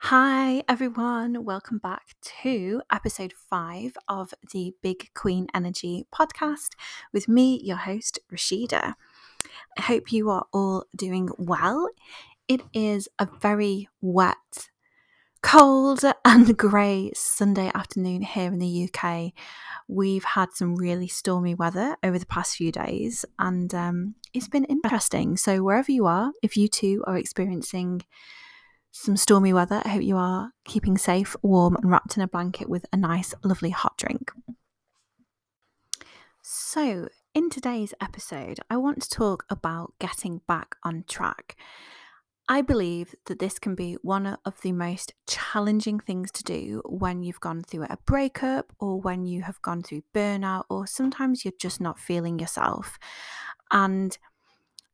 Hi everyone, welcome back to episode 5 of the Big Queen Energy podcast with me, your host, Rachida. I hope you are all doing well. It is a very wet, cold and grey Sunday afternoon here in the UK. We've had some really stormy weather over the past few days and it's been interesting. So wherever you are, if you too are experiencing some stormy weather, I hope you are keeping safe, warm and wrapped in a blanket with a nice lovely hot drink. So in today's episode, I want to talk about getting back on track. I believe that this can be one of the most challenging things to do when you've gone through a breakup or when you have gone through burnout, or sometimes you're just not feeling yourself. And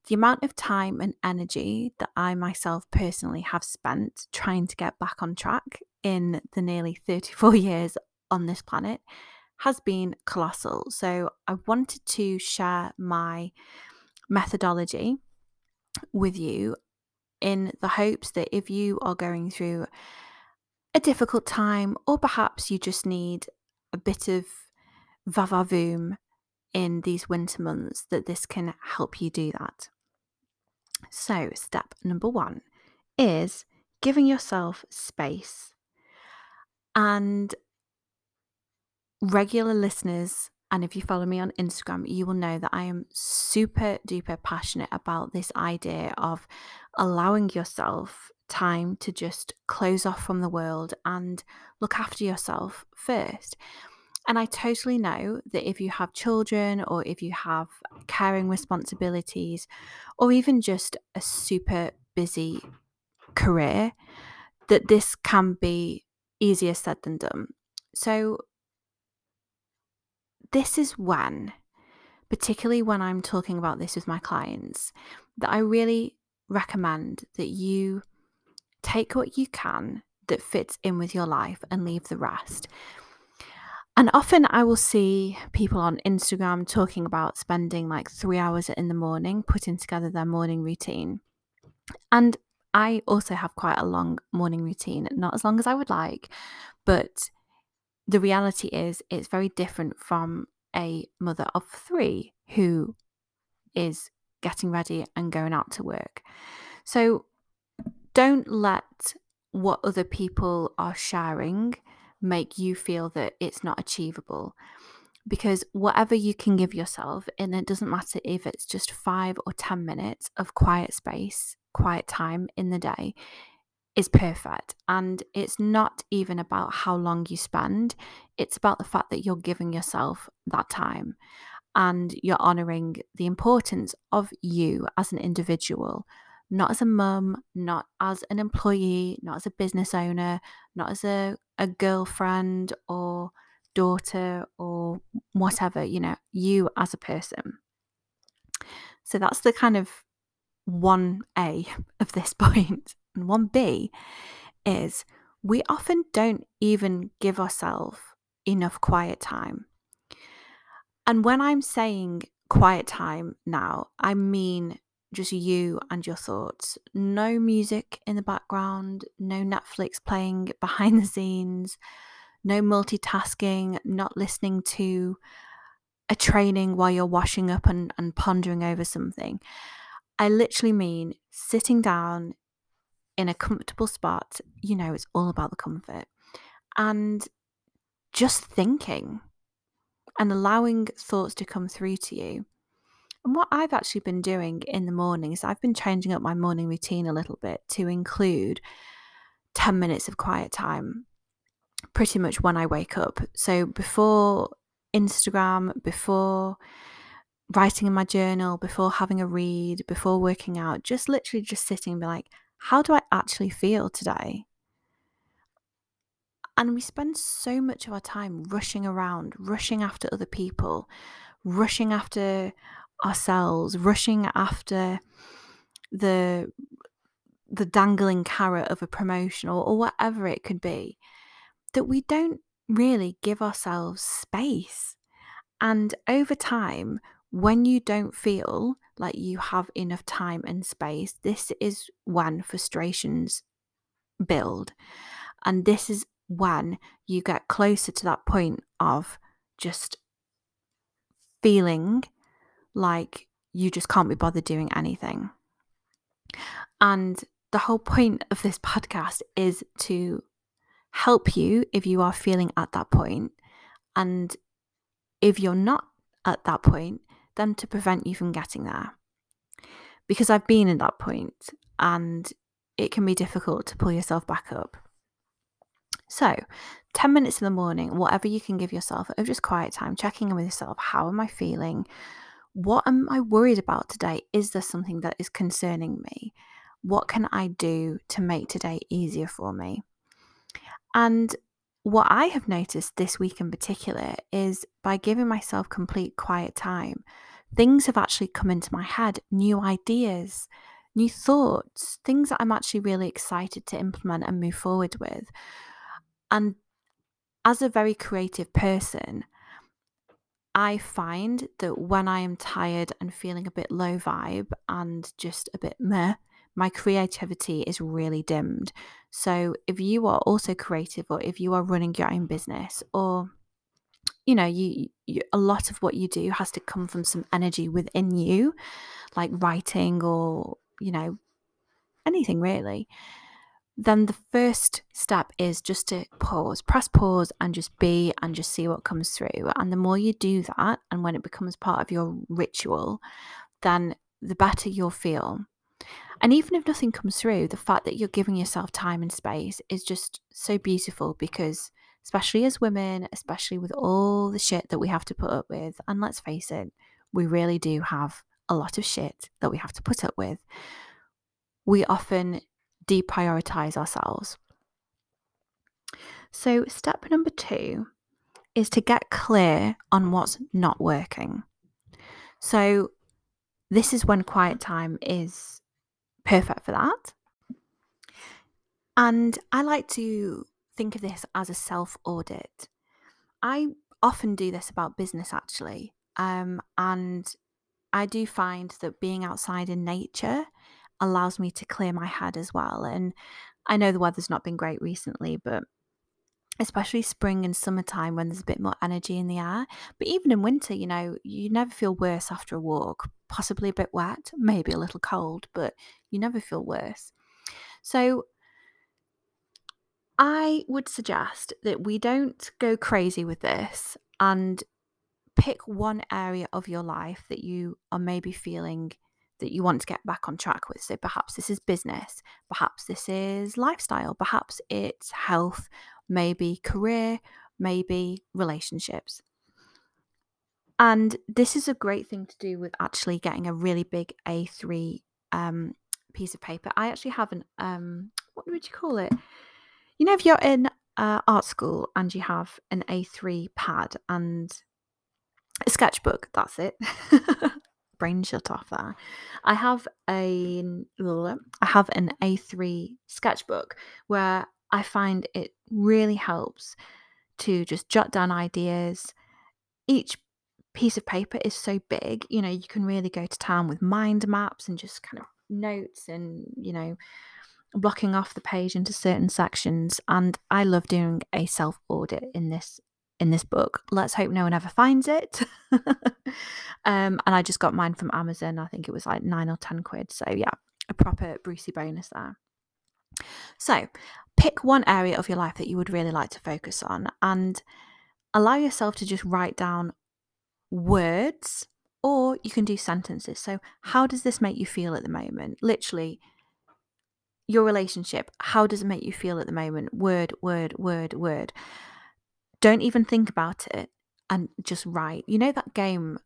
the amount of time and energy that I myself personally have spent trying to get back on track in the nearly 34 years on this planet has been colossal. So I wanted to share my methodology with you in the hopes that if you are going through a difficult time, or perhaps you just need a bit of va-va-voom in these winter months, that this can help you do that. So step number 1 is giving yourself space. And regular listeners, and if you follow me on Instagram, you will know that I am super duper passionate about this idea of allowing yourself time to just close off from the world and look after yourself first. And I totally know that if you have children, or if you have caring responsibilities, or even just a super busy career, that this can be easier said than done. So this is when, particularly when I'm talking about this with my clients, that I really recommend that you take what you can that fits in with your life and leave the rest. And often I will see people on Instagram talking about spending like 3 hours in the morning putting together their morning routine. And I also have quite a long morning routine, not as long as I would like, but the reality is it's very different from a mother of 3 who is getting ready and going out to work. So don't let what other people are sharing make you feel that it's not achievable, because whatever you can give yourself, and it doesn't matter if it's just 5 or 10 minutes of quiet space, quiet time in the day, is perfect. And it's not even about how long you spend, it's about the fact that you're giving yourself that time and you're honouring the importance of you as an individual. Not as a mum, not as an employee, not as a business owner, not as a girlfriend or daughter or whatever, you know, you as a person. So that's the kind of 1A of this point. And 1B is we often don't even give ourselves enough quiet time. And when I'm saying quiet time now, I mean just you and your thoughts. No music in the background, no Netflix playing behind the scenes, no multitasking, not listening to a training while you're washing up and pondering over something. I literally mean sitting down in a comfortable spot, you know, it's all about the comfort, and just thinking and allowing thoughts to come through to you. And what I've actually been doing in the morning is I've been changing up my morning routine a little bit to include 10 minutes of quiet time pretty much when I wake up. So before Instagram, before writing in my journal, before having a read, before working out, just literally just sitting and be like, how do I actually feel today? And we spend so much of our time rushing around, rushing after other people, rushing after ourselves, rushing after the dangling carrot of a promotion or whatever it could be, that we don't really give ourselves space. And over time, when you don't feel like you have enough time and space, this is when frustrations build. And this is when you get closer to that point of just feeling like you just can't be bothered doing anything. And the whole point of this podcast is to help you if you are feeling at that point, and if you're not at that point, then to prevent you from getting there. Because I've been at that point, and it can be difficult to pull yourself back up. So 10 minutes in the morning, whatever you can give yourself of just quiet time, checking in with yourself. How am I feeling? What am I worried about today? Is there something that is concerning me? What can I do to make today easier for me? And what I have noticed this week in particular is by giving myself complete quiet time, things have actually come into my head, new ideas, new thoughts, things that I'm actually really excited to implement and move forward with. And as a very creative person, I find that when I am tired and feeling a bit low vibe and just a bit meh, my creativity is really dimmed. So if you are also creative, or if you are running your own business, or you a lot of what you do has to come from some energy within you, like writing or anything really, then the first step is just to press pause and just be, and just see what comes through. And the more you do that, and when it becomes part of your ritual, then the better you'll feel. And even if nothing comes through, the fact that you're giving yourself time and space is just so beautiful, because especially as women, especially with all the shit that we have to put up with, and let's face it, we really do have a lot of shit that we have to put up with, we often deprioritize ourselves. So step number 2 is to get clear on what's not working. So this is when quiet time is perfect for that. And I like to think of this as a self-audit. I often do this about business actually, and I do find that being outside in nature allows me to clear my head as well. And I know the weather's not been great recently, but especially spring and summertime when there's a bit more energy in the air. But even in winter, you never feel worse after a walk. Possibly a bit wet, maybe a little cold, but you never feel worse. So I would suggest that we don't go crazy with this, and pick one area of your life that you are maybe feeling that you want to get back on track with. So perhaps this is business, perhaps this is lifestyle, perhaps it's health, maybe career, maybe relationships. And this is a great thing to do with actually getting a really big A3 piece of paper. I actually have an, what would you call it? If you're in art school and you have an A3 pad and a sketchbook, that's it. Brain shut off there. I have an A3 sketchbook where I find it really helps to just jot down ideas. Each piece of paper is so big, you can really go to town with mind maps and just kind of notes and, blocking off the page into certain sections. And I love doing a self-audit in this book. Let's hope no one ever finds it. And I just got mine from Amazon. I think it was like 9 or 10 quid. So yeah, a proper Brucey bonus there. So pick one area of your life that you would really like to focus on, and allow yourself to just write down words, or you can do sentences. So how does this make you feel at the moment? Literally, your relationship, how does it make you feel at the moment? Word, word, word, word. Don't even think about it and just write. That game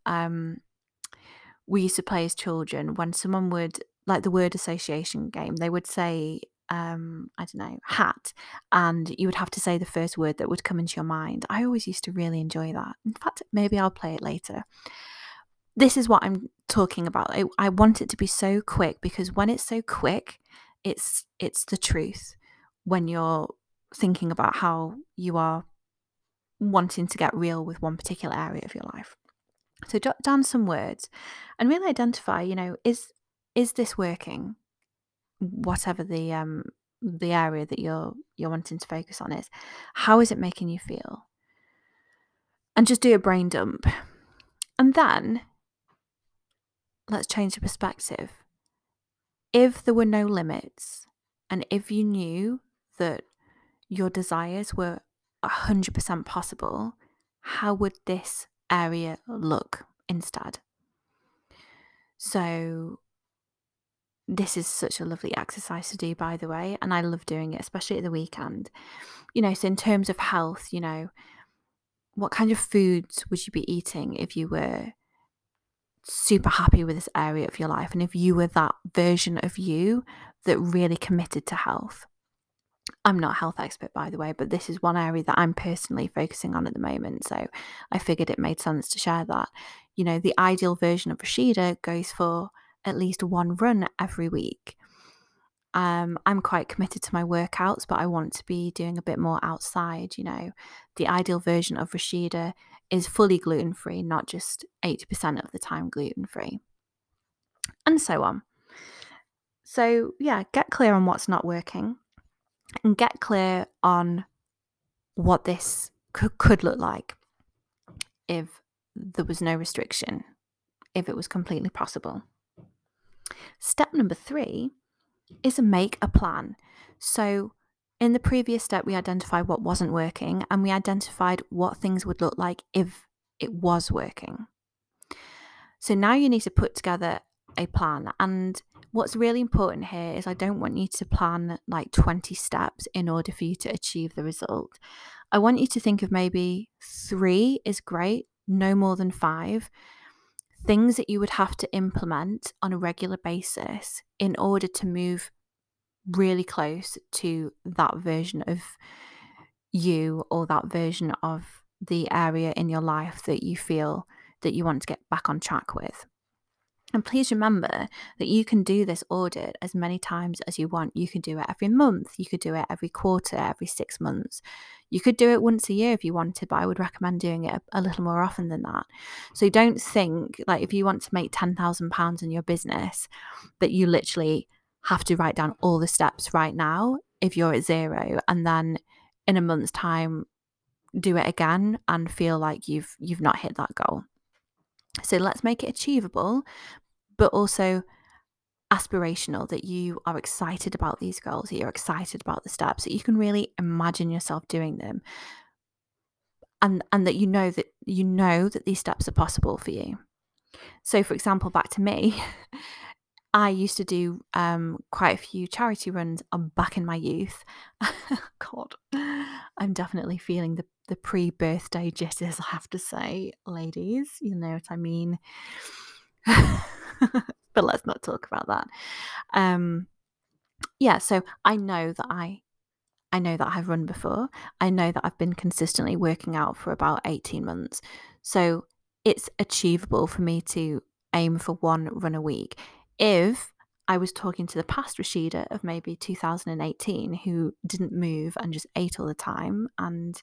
we used to play as children, when someone would, like the word association game, they would say, I don't know, hat, and you would have to say the first word that would come into your mind. I always used to really enjoy that. In fact, maybe I'll play it later. This is what I'm talking about. I want it to be so quick, because when it's so quick, it's the truth when you're thinking about how you are wanting to get real with one particular area of your life. So jot down some words and really identify, is this working? Whatever the the area that you're wanting to focus on is, how is it making you feel? And just do a brain dump. And then let's change the perspective. If there were no limits, and if you knew that your desires were 100% possible, how would this area look instead? So this is such a lovely exercise to do, by the way, and I love doing it, especially at the weekend. You know, so in terms of health, you know, what kind of foods would you be eating if you were super happy with this area of your life, and if you were that version of you that really committed to health? I'm not a health expert, by the way, but this is one area that I'm personally focusing on at the moment, so I figured it made sense to share that. You know, the ideal version of Rachida goes for at least one run every week. I'm quite committed to my workouts, but I want to be doing a bit more outside. You know, the ideal version of Rachida is fully gluten-free, not just 80% of the time gluten-free, and so on. So yeah, get clear on what's not working and get clear on what this could look like if there was no restriction, if it was completely possible. Step number 3 is make a plan. So in the previous step, we identified what wasn't working, and we identified what things would look like if it was working. So now you need to put together a plan. And what's really important here is I don't want you to plan like 20 steps in order for you to achieve the result. I want you to think of maybe 3 is great, no more than 5. Things that you would have to implement on a regular basis in order to move really close to that version of you, or that version of the area in your life that you feel that you want to get back on track with. And please remember that you can do this audit as many times as you want. You could do it every month, you could do it every quarter, every 6 months. You could do it once a year if you wanted, but I would recommend doing it a little more often than that. So don't think, like, if you want to make £10,000 in your business, that you literally have to write down all the steps right now if you're at 0, and then in a month's time do it again and feel like you've not hit that goal. So let's make it achievable, but also aspirational, that you are excited about these goals, that you're excited about the steps, that you can really imagine yourself doing them, and that you know that these steps are possible for you. So for example, back to me, I used to do quite a few charity runs back in my youth. God, I'm definitely feeling the pre-birthday jitters, I have to say, ladies, you know what I mean. But let's not talk about that. Yeah, so I know that I've run before. I know that I've been consistently working out for about 18 months. So it's achievable for me to aim for one run a week. If I was talking to the past Rachida of maybe 2018, who didn't move and just ate all the time and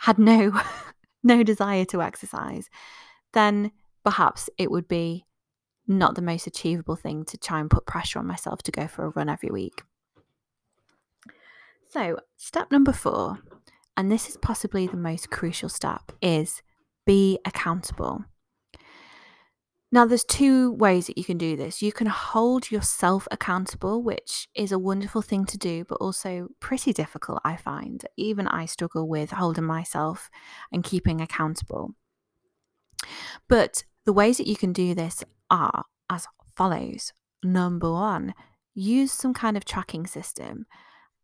had no desire to exercise, then perhaps it would be not the most achievable thing to try and put pressure on myself to go for a run every week. So step number 4, and this is possibly the most crucial step, is be accountable. Now, there's 2 ways that you can do this. You can hold yourself accountable, which is a wonderful thing to do, but also pretty difficult, I find. Even I struggle with holding myself and keeping accountable. But the ways that you can do this are as follows. Number 1, use some kind of tracking system.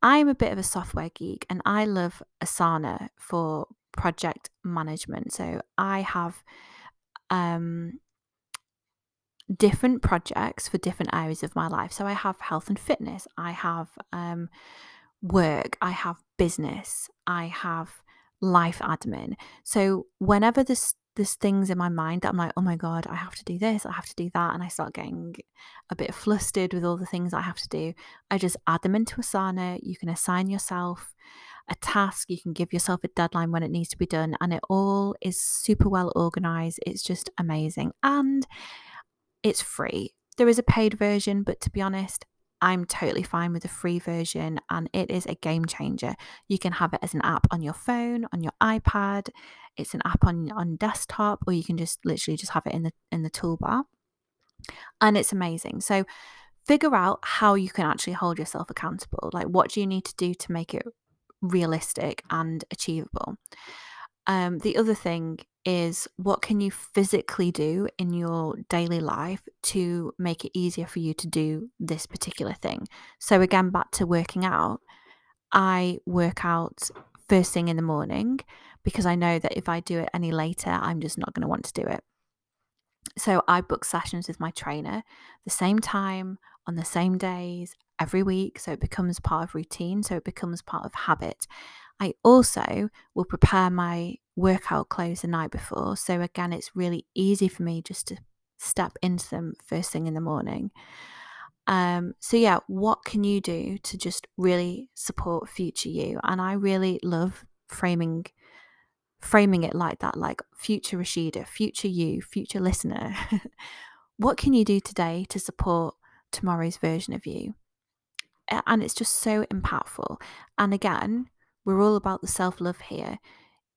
I'm a bit of a software geek, and I love Asana for project management. So I have different projects for different areas of my life. So I have health and fitness, I have work, I have business, I have life admin. So whenever there's things in my mind that I'm like, oh my God, I have to do this, I have to do that, and I start getting a bit flustered with all the things I have to do, I just add them into Asana. You can assign yourself a task, you can give yourself a deadline when it needs to be done, and it all is super well organized. It's just amazing. And it's free. There is a paid version, but to be honest, I'm totally fine with the free version, and it is a game changer. You can have it as an app on your phone, on your iPad. It's an app on desktop, or you can just literally just have it in the toolbar. And it's amazing. So figure out how you can actually hold yourself accountable. Like, what do you need to do to make it realistic and achievable? The other thing is, what can you physically do in your daily life to make it easier for you to do this particular thing? So again, back to working out, I work out first thing in the morning because I know that if I do it any later, I'm just not going to want to do it. So I book sessions with my trainer the same time on the same days every week, so it becomes part of routine, so it becomes part of habit. I also will prepare my workout clothes the night before, so again, it's really easy for me just to step into them first thing in the morning. So yeah, what can you do to just really support future you? And I really love framing it like that, like future Rachida, future you, future listener. What can you do today to support tomorrow's version of you? And it's just so impactful. And again, we're all about the self-love here.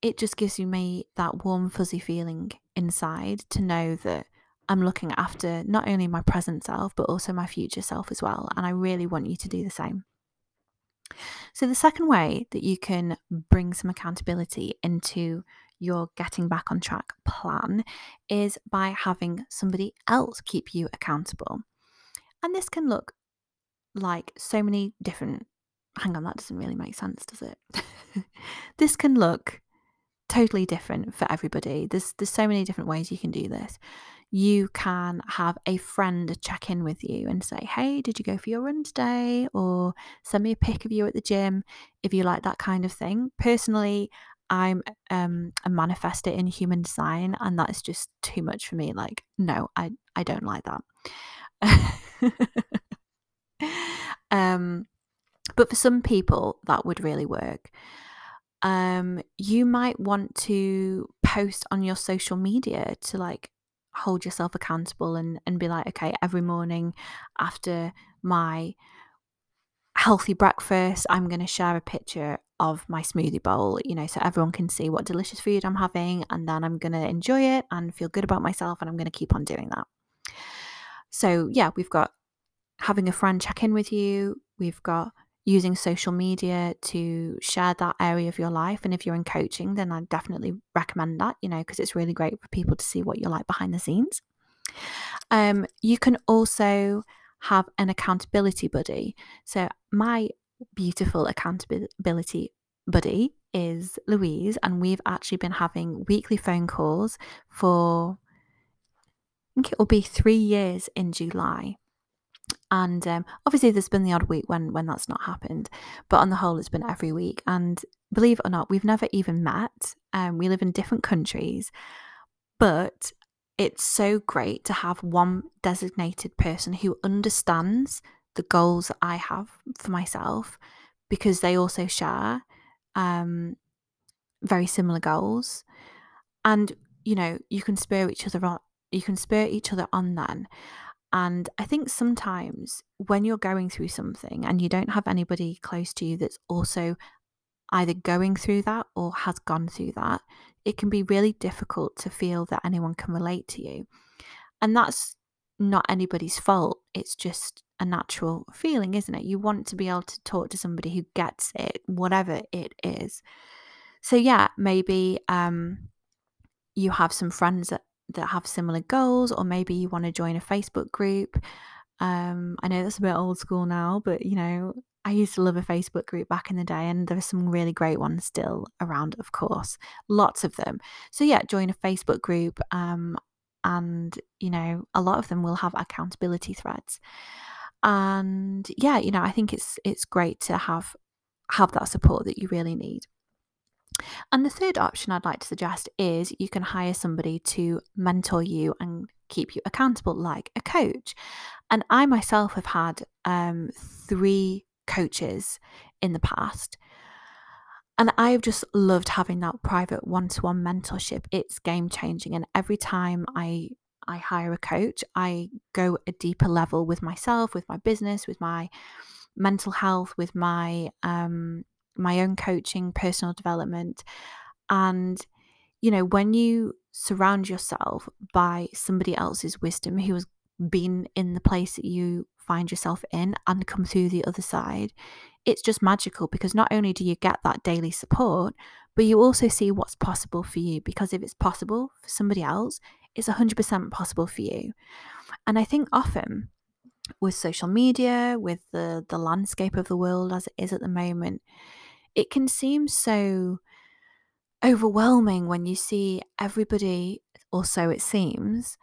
It just gives me that warm, fuzzy feeling inside to know that I'm looking after not only my present self, but also my future self as well. And I really want you to do the same. So the second way that you can bring some accountability into your getting back on track plan is by having somebody else keep you accountable. And this can look like so many different, hang on, that doesn't really make sense, does it? This can look totally different for everybody. There's so many different ways you can do this. You can have a friend check in with you and say, hey, did you go for your run today? Or send me a pic of you at the gym, if you like that kind of thing. Personally, I'm a manifestor in human design, and that is just too much for me. Like, no, I don't like that. But for some people, that would really work. You might want to post on your social media to like hold yourself accountable and be like, okay, every morning after my healthy breakfast, I'm going to share a picture of my smoothie bowl, so everyone can see what delicious food I'm having, and then I'm going to enjoy it and feel good about myself, and I'm going to keep on doing that. So yeah, we've got having a friend check in with you. We've got using social media to share that area of your life. And if you're in coaching, then I definitely recommend that, because it's really great for people to see what you're like behind the scenes. You can also have an accountability buddy. So my beautiful accountability buddy is Louise, and we've actually been having weekly phone calls for, I think it will be 3 years in July. And obviously there's been the odd week when that's not happened, but on the whole it's been every week. And believe it or not, we've never even met. We live in different countries, but it's so great to have one designated person who understands the goals that I have for myself, because they also share very similar goals. And, you can spur each other on. You can spur each other on then. And I think sometimes when you're going through something and you don't have anybody close to you that's also either going through that or has gone through that, it can be really difficult to feel that anyone can relate to you. And that's not anybody's fault. It's just a natural feeling, isn't it? You want to be able to talk to somebody who gets it, whatever it is. So yeah, maybe you have some friends that have similar goals, or maybe you want to join a Facebook group. I know that's a bit old school now, but I used to love a Facebook group back in the day, and there are some really great ones still around, of course, lots of them. So yeah, join a Facebook group, and a lot of them will have accountability threads. And yeah, I think it's great to have that support that you really need. And the third option I'd like to suggest is you can hire somebody to mentor you and keep you accountable, like a coach. And I myself have had 3 coaches in the past, and I've just loved having that private one-to-one mentorship. It's game changing. And every time I I hire a coach, I go a deeper level with myself, with my business, with my mental health, with my own coaching, personal development. And, you know, when you surround yourself by somebody else's wisdom who has been in the place that you find yourself in and come through the other side, it's just magical, because not only do you get that daily support, but you also see what's possible for you, because if it's possible for somebody else, it's 100% possible for you. And I think often with social media, with the landscape of the world as it is at the moment, it can seem so overwhelming when you see everybody, or so it seems.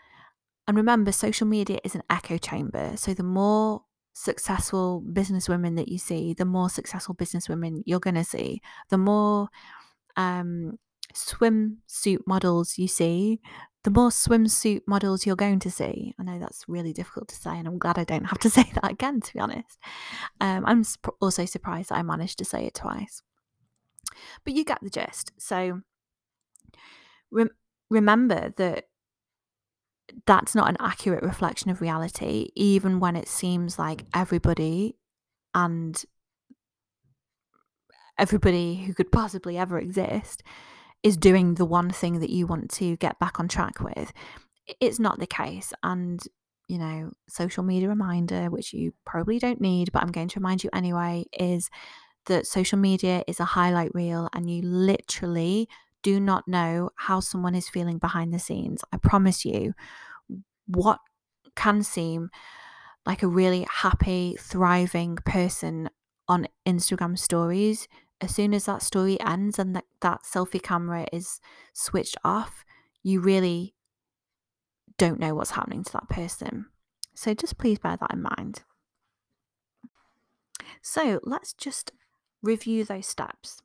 And remember, social media is an echo chamber. So the more successful businesswomen that you see, the more successful businesswomen you're going to see, the more swimsuit models you see, the more swimsuit models you're going to see. I know that's really difficult to say, and I'm glad I don't have to say that again, to be honest. I'm also surprised that I managed to say it twice. But you get the gist. So remember that that's not an accurate reflection of reality, even when it seems like everybody who could possibly ever exist is doing the one thing that you want to get back on track with. It's not the case. And, you know, social media reminder, which you probably don't need, but I'm going to remind you anyway, is that social media is a highlight reel, and you literally do not know how someone is feeling behind the scenes. I promise you, what can seem like a really happy, thriving person on Instagram stories, as soon as that story ends and that selfie camera is switched off, you really don't know what's happening to that person. So just please bear that in mind. So let's just review those steps.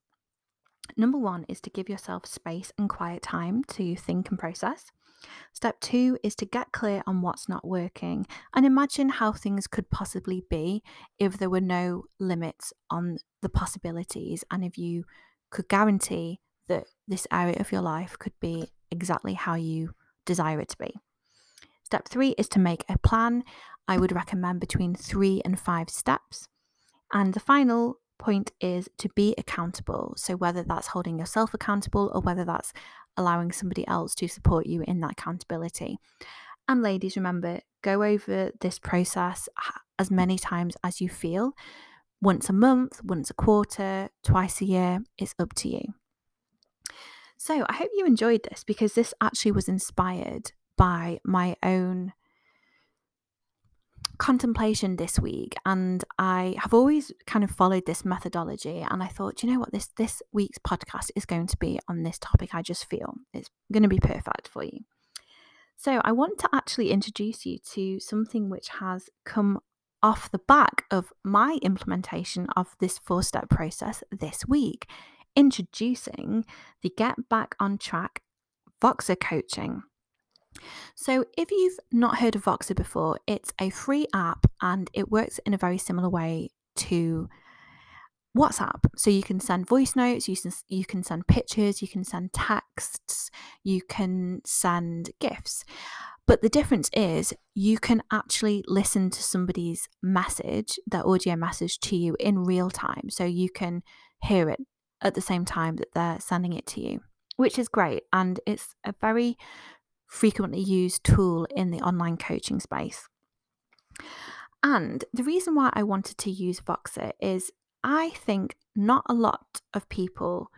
Number one is to give yourself space and quiet time to think and process. Step two is to get clear on what's not working and imagine how things could possibly be if there were no limits on the possibilities, and if you could guarantee that this area of your life could be exactly how you desire it to be. Step three is to make a plan. I would recommend between 3 and 5 steps. And the final point is to be accountable. So whether that's holding yourself accountable or whether that's allowing somebody else to support you in that accountability. And ladies, remember, go over this process as many times as you feel. Once a month, once a quarter, twice a year, it's up to you. So I hope you enjoyed this, because this actually was inspired by my own contemplation this week, and I have always kind of followed this methodology, and I thought, you know what, this week's podcast is going to be on this topic. I just feel it's going to be perfect for you. So I want to actually introduce you to something which has come off the back of my implementation of this 4-step process this week, introducing the Get Back on Track Voxer coaching. So if you've not heard of Voxer before, it's a free app, and it works in a very similar way to WhatsApp. So you can send voice notes, you can send pictures, you can send texts, you can send GIFs. But the difference is you can actually listen to somebody's message, their audio message to you in real time. So you can hear it at the same time that they're sending it to you, which is great. And it's a very frequently used tool in the online coaching space. And the reason why I wanted to use Voxer is I think not a lot of people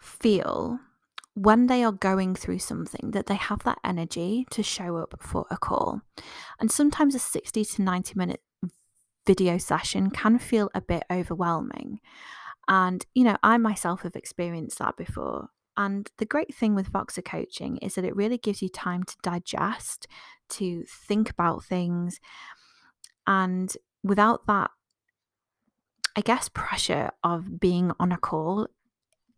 feel when they are going through something that they have that energy to show up for a call. And sometimes a 60 to 90 minute video session can feel a bit overwhelming. And, you know, I myself have experienced that before. And the great thing with Voxer coaching is that it really gives you time to digest, to think about things. And without that, I guess, pressure of being on a call,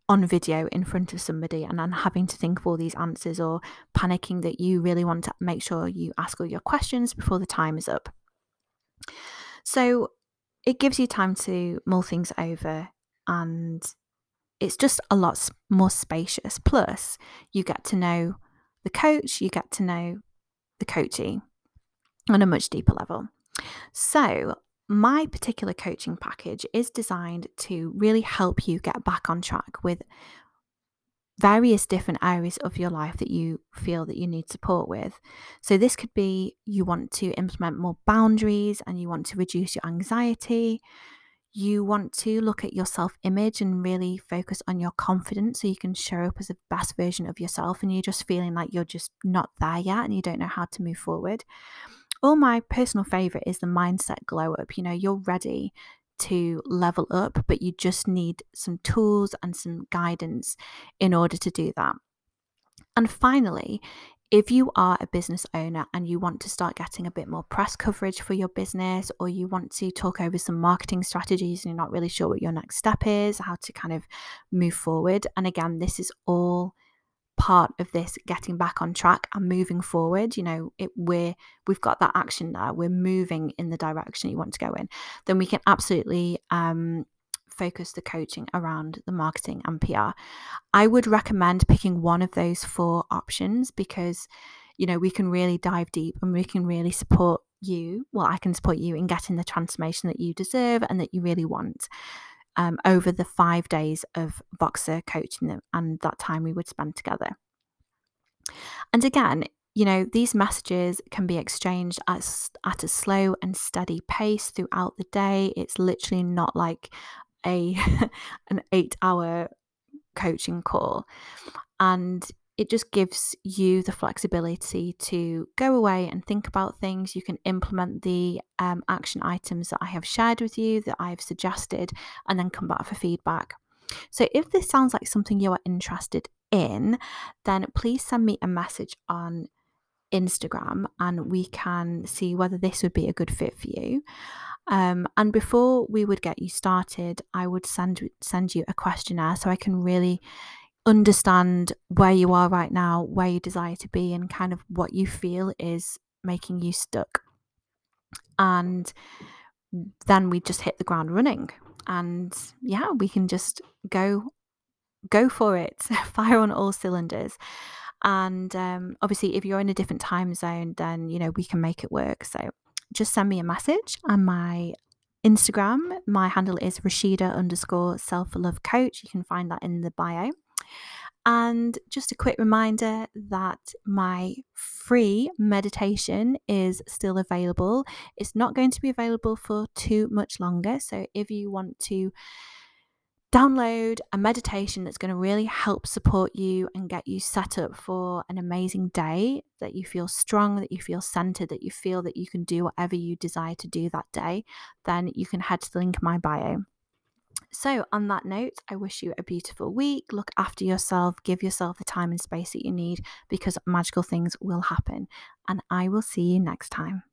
on video in front of somebody, and then having to think of all these answers, or panicking that you really want to make sure you ask all your questions before the time is up. So it gives you time to mull things over, and it's just a lot more spacious. Plus, you get to know the coach, you get to know the coachee on a much deeper level. So my particular coaching package is designed to really help you get back on track with various different areas of your life that you feel that you need support with. So this could be you want to implement more boundaries and you want to reduce your anxiety. You want to look at your self-image and really focus on your confidence so you can show up as the best version of yourself and you're just feeling like you're just not there yet and you don't know how to move forward. Or my personal favourite is the mindset glow up. You know, you're ready to level up, but you just need some tools and some guidance in order to do that. And finally, if you are a business owner and you want to start getting a bit more press coverage for your business, or you want to talk over some marketing strategies and you're not really sure what your next step is, how to kind of move forward. And again, this is all part of this getting back on track and moving forward. You know, we've got that action now. We're moving in the direction you want to go in. Then we can absolutely focus the coaching around the marketing and PR. I would recommend picking one of those four options because, you know, we can really dive deep and we can really support you. Well, I can support you in getting the transformation that you deserve and that you really want over the 5 days of Voxer coaching and that time we would spend together. And again, you know, these messages can be exchanged at a slow and steady pace throughout the day. It's literally not like an 8-hour coaching call, and it just gives you the flexibility to go away and think about things. You can implement the action items that I have shared with you, that I've suggested, and then come back for feedback. So if this sounds like something you are interested in, then please send me a message on Instagram and we can see whether this would be a good fit for you. And before we would get you started, I would send you a questionnaire so I can really understand where you are right now, where you desire to be, and kind of what you feel is making you stuck. And then we just hit the ground running, and yeah, we can just go for it, fire on all cylinders. And obviously, if you're in a different time zone, then, you know, we can make it work. So just send me a message on my Instagram. My handle is Rachida_selflovecoach. You can find that in the bio. And just a quick reminder that my free meditation is still available. It's not going to be available for too much longer. So if you want to download a meditation that's going to really help support you and get you set up for an amazing day, that you feel strong, that you feel centered, that you feel that you can do whatever you desire to do that day, then you can head to the link in my bio. So on that note, I wish you a beautiful week. Look after yourself, give yourself the time and space that you need, because magical things will happen. And I will see you next time.